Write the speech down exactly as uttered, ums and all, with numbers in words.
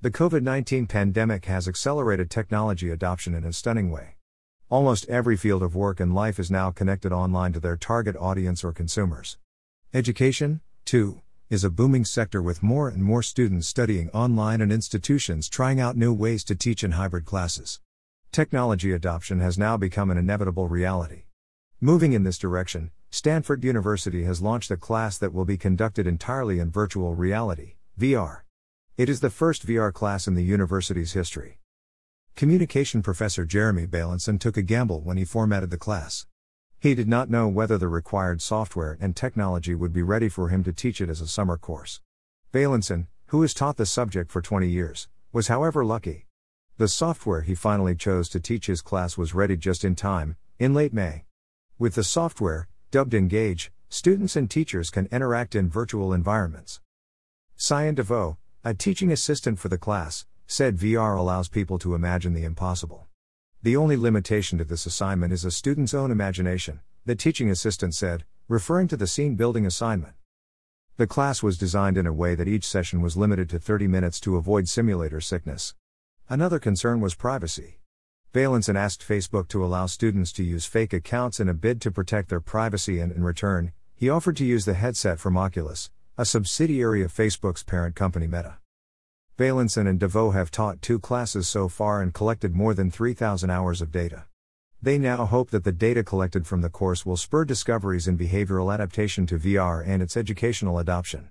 The COVID nineteen pandemic has accelerated technology adoption in a stunning way. Almost every field of work and life is now connected online to their target audience or consumers. Education, too, is a booming sector with more and more students studying online and institutions trying out new ways to teach in hybrid classes. Technology adoption has now become an inevitable reality. Moving in this direction, Stanford University has launched a class that will be conducted entirely in virtual reality, V R. It is the first V R class in the university's history. Communication professor Jeremy Bailenson took a gamble when he formatted the class. He did not know whether the required software and technology would be ready for him to teach it as a summer course. Bailenson, who has taught the subject for twenty years, was however lucky. The software he finally chose to teach his class was ready just in time, in late May. With the software, dubbed Engage, students and teachers can interact in virtual environments. Cyan DeVoe, a teaching assistant for the class, said V R allows people to imagine the impossible. The only limitation to this assignment is a student's own imagination, the teaching assistant said, referring to the scene building assignment. The class was designed in a way that each session was limited to thirty minutes to avoid simulator sickness. Another concern was privacy. Bailenson asked Facebook to allow students to use fake accounts in a bid to protect their privacy, and in return, he offered to use the headset from Oculus, a subsidiary of Facebook's parent company Meta. Bailenson and DeVoe have taught two classes so far and collected more than three thousand hours of data. They now hope that the data collected from the course will spur discoveries in behavioral adaptation to V R and its educational adoption.